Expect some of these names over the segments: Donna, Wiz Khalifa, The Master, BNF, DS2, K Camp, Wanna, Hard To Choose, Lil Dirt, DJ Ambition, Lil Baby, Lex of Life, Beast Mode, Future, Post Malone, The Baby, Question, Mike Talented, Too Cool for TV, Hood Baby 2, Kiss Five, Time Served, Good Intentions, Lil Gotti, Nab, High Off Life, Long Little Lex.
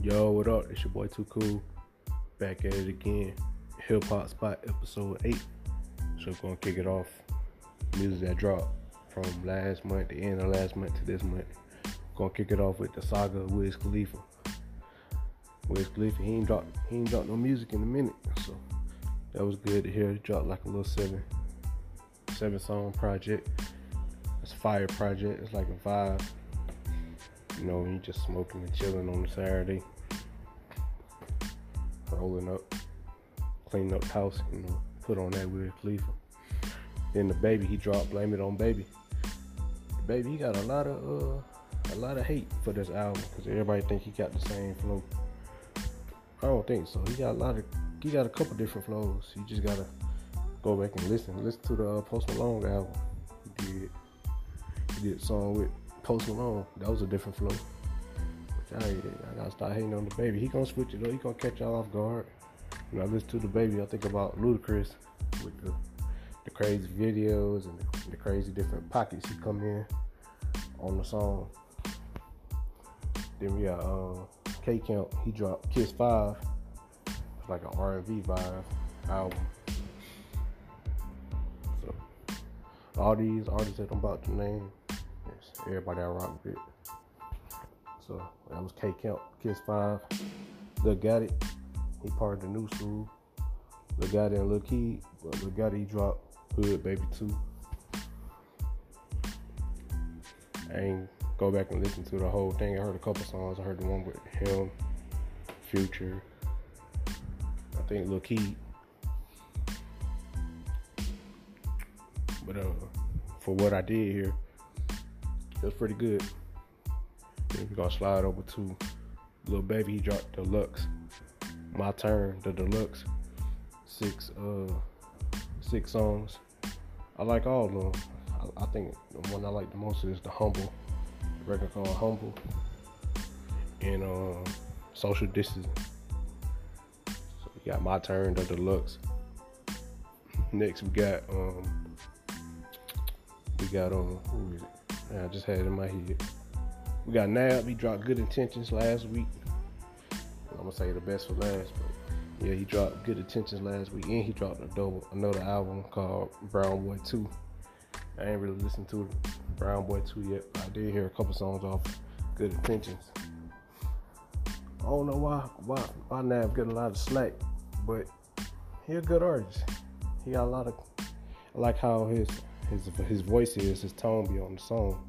Yo, what up? It's your boy Too Cool. Back at it again. Hip Hop Spot episode 8. So gonna kick it off. Music that dropped from last month, the end of last month to this month. Gonna kick it off with the saga of Wiz Khalifa. Wiz Khalifa, he ain't dropped no music in a minute. So that was good to hear. He dropped like a little seven song project. It's a fire project. It's like a vibe. You know, you just smoking and chilling on a Saturday, rolling up, cleaning up the house, you know, put on that Wiz Khalifa. Then the Baby, he dropped Blame It on Baby. The Baby, he got a lot of hate for this album because everybody think he got the same flow. I don't think so. He got a couple different flows. You just gotta go back and listen to the Post Malone album. He did a song with Post Malone. That was a different flow. Which I gotta start hating on the Baby. He gonna switch it up. He gonna catch y'all off guard. When I listen to the Baby, I think about Ludacris with the crazy videos and the crazy different pockets he come in on the song. Then we got K Camp. He dropped Kiss Five. It's like an R&B vibe album. So all these artists that I'm about to name, everybody I rock with. So that was K Camp, Kiss Five. Lil Gotti, he part of the new school. Lil Gotti and Lil Keed, but Lil Gotti, he dropped Hood Baby 2. I ain't go back and listen to the whole thing. I heard a couple songs. I heard the one with him, Future, I think Lil Keed. But for what I did here, it was pretty good. Then we're gonna slide over to Lil Baby. He dropped Deluxe, My Turn, the Deluxe. Six songs. I like all of them. I think the one I like the most is the Humble, the record called Humble, and Social Distancing. So we got My Turn, the Deluxe. Next we got who is it? I just had it in my head. We got Nab. He dropped Good Intentions last week. I'm gonna say the best for last, but yeah, he dropped Good Intentions last week, and he dropped another album called Brown Boy 2. I ain't really listened to Brown Boy 2 yet, but I did hear a couple songs off Good Intentions. I don't know why Nab get a lot of slack, but he's a good artist. He got I like how his voice is, his tone be on the song,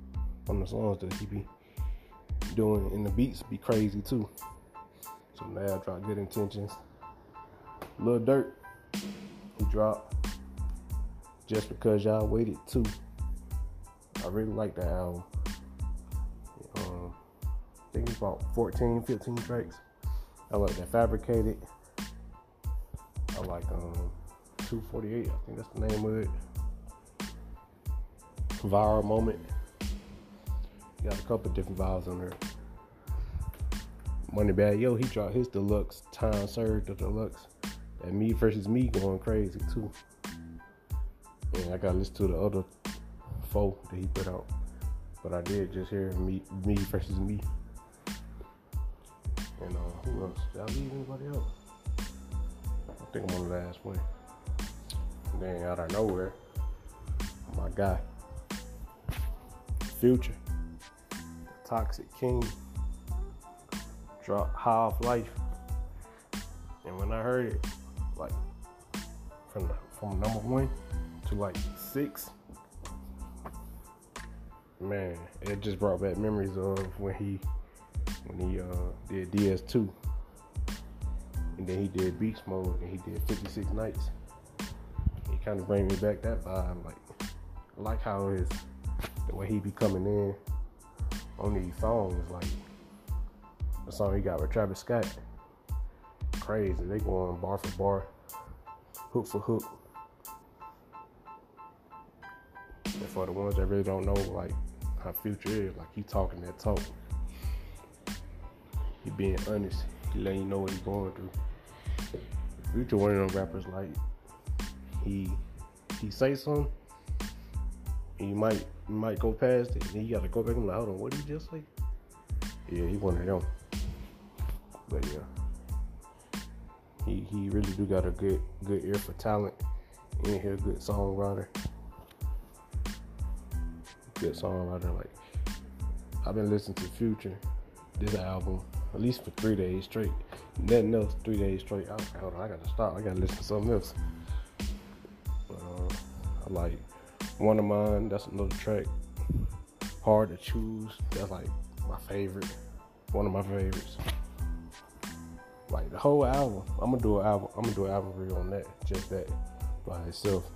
on the songs that he be doing, and the beats be crazy too. So now I dropped Good Intentions. Lil Dirt, he dropped Just Because Y'all Waited Too. I really like that album. I think it's about 14, 15 tracks. I like that Fabricated. I like 248, I think that's the name of it. Viral Moment. Got a couple different vibes on there. Money Bad Yo, he dropped his Deluxe. Time Served, the Deluxe. That Me Versus Me going crazy too. And I gotta listen to the other 4 that he put out, but I did just hear Me Versus Me. And who else? Did I leave anybody else? I think I'm on the last one. And then out of nowhere, my guy Future, Toxic King, dropped High Off Life. And when I heard it, like from number 1 to like 6, man, it just brought back memories of when he did DS2, and then he did Beast Mode, and he did 56 Nights. It kind of brings me back that vibe. Like how his the way he be coming in on these songs, like the song he got with Travis Scott, crazy. They going bar for bar, hook for hook. And for the ones that really don't know, like how Future is, like he talking that talk. He being honest. He letting you know what he's going through. Future one of them rappers, like he say something, and you might go past it, and you gotta go back and like, hold on, what did he just say? Yeah, he one of them. But yeah, he really do got a good ear for talent, and he's a good songwriter. Like, I've been listening to Future, this album, at least for 3 days straight. Nothing else, 3 days straight. I was like, hold on, I got to stop. I got to listen to something else. I like Wanna Mine. That's another track. Hard To Choose. That's like my favorite. One of my favorites. Like the whole album. I'm going to do an album review on that. Just that by itself.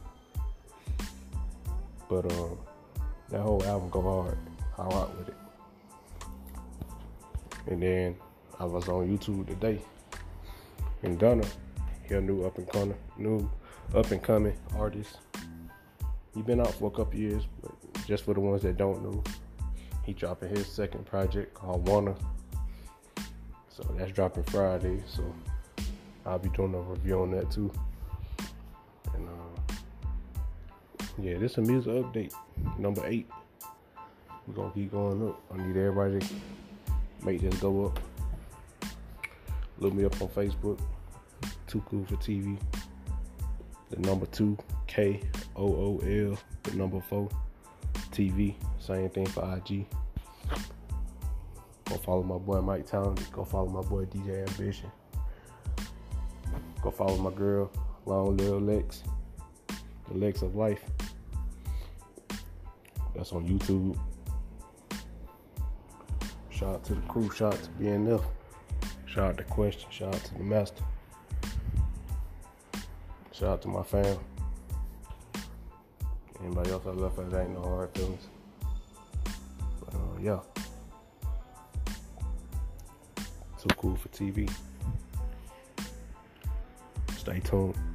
But that whole album go hard. I rock with it. And then I was on YouTube today, and Donna, he a new up and coming artist. He been out for a couple years, but just for the ones that don't know, he dropping his second project called Wanna. So that's dropping Friday. So I'll be doing a review on that too. And yeah, this is a music update number 8. We're gonna keep going up. I need everybody to make this go up. Look me up on Facebook, Too Cool for TV, the number 2, KOOL, the number 4, TV, same thing for IG. Go follow my boy Mike Talented, go follow my boy DJ Ambition, go follow my girl, Long Little Lex, the Lex of Life. That's on YouTube. Shout out to the crew, shout out to BNF, shout out to Question, shout out to the Master, shout out to my fam. Anybody else I love for, ain't no hard feelings. But yeah, Too Cool for TV. Stay tuned.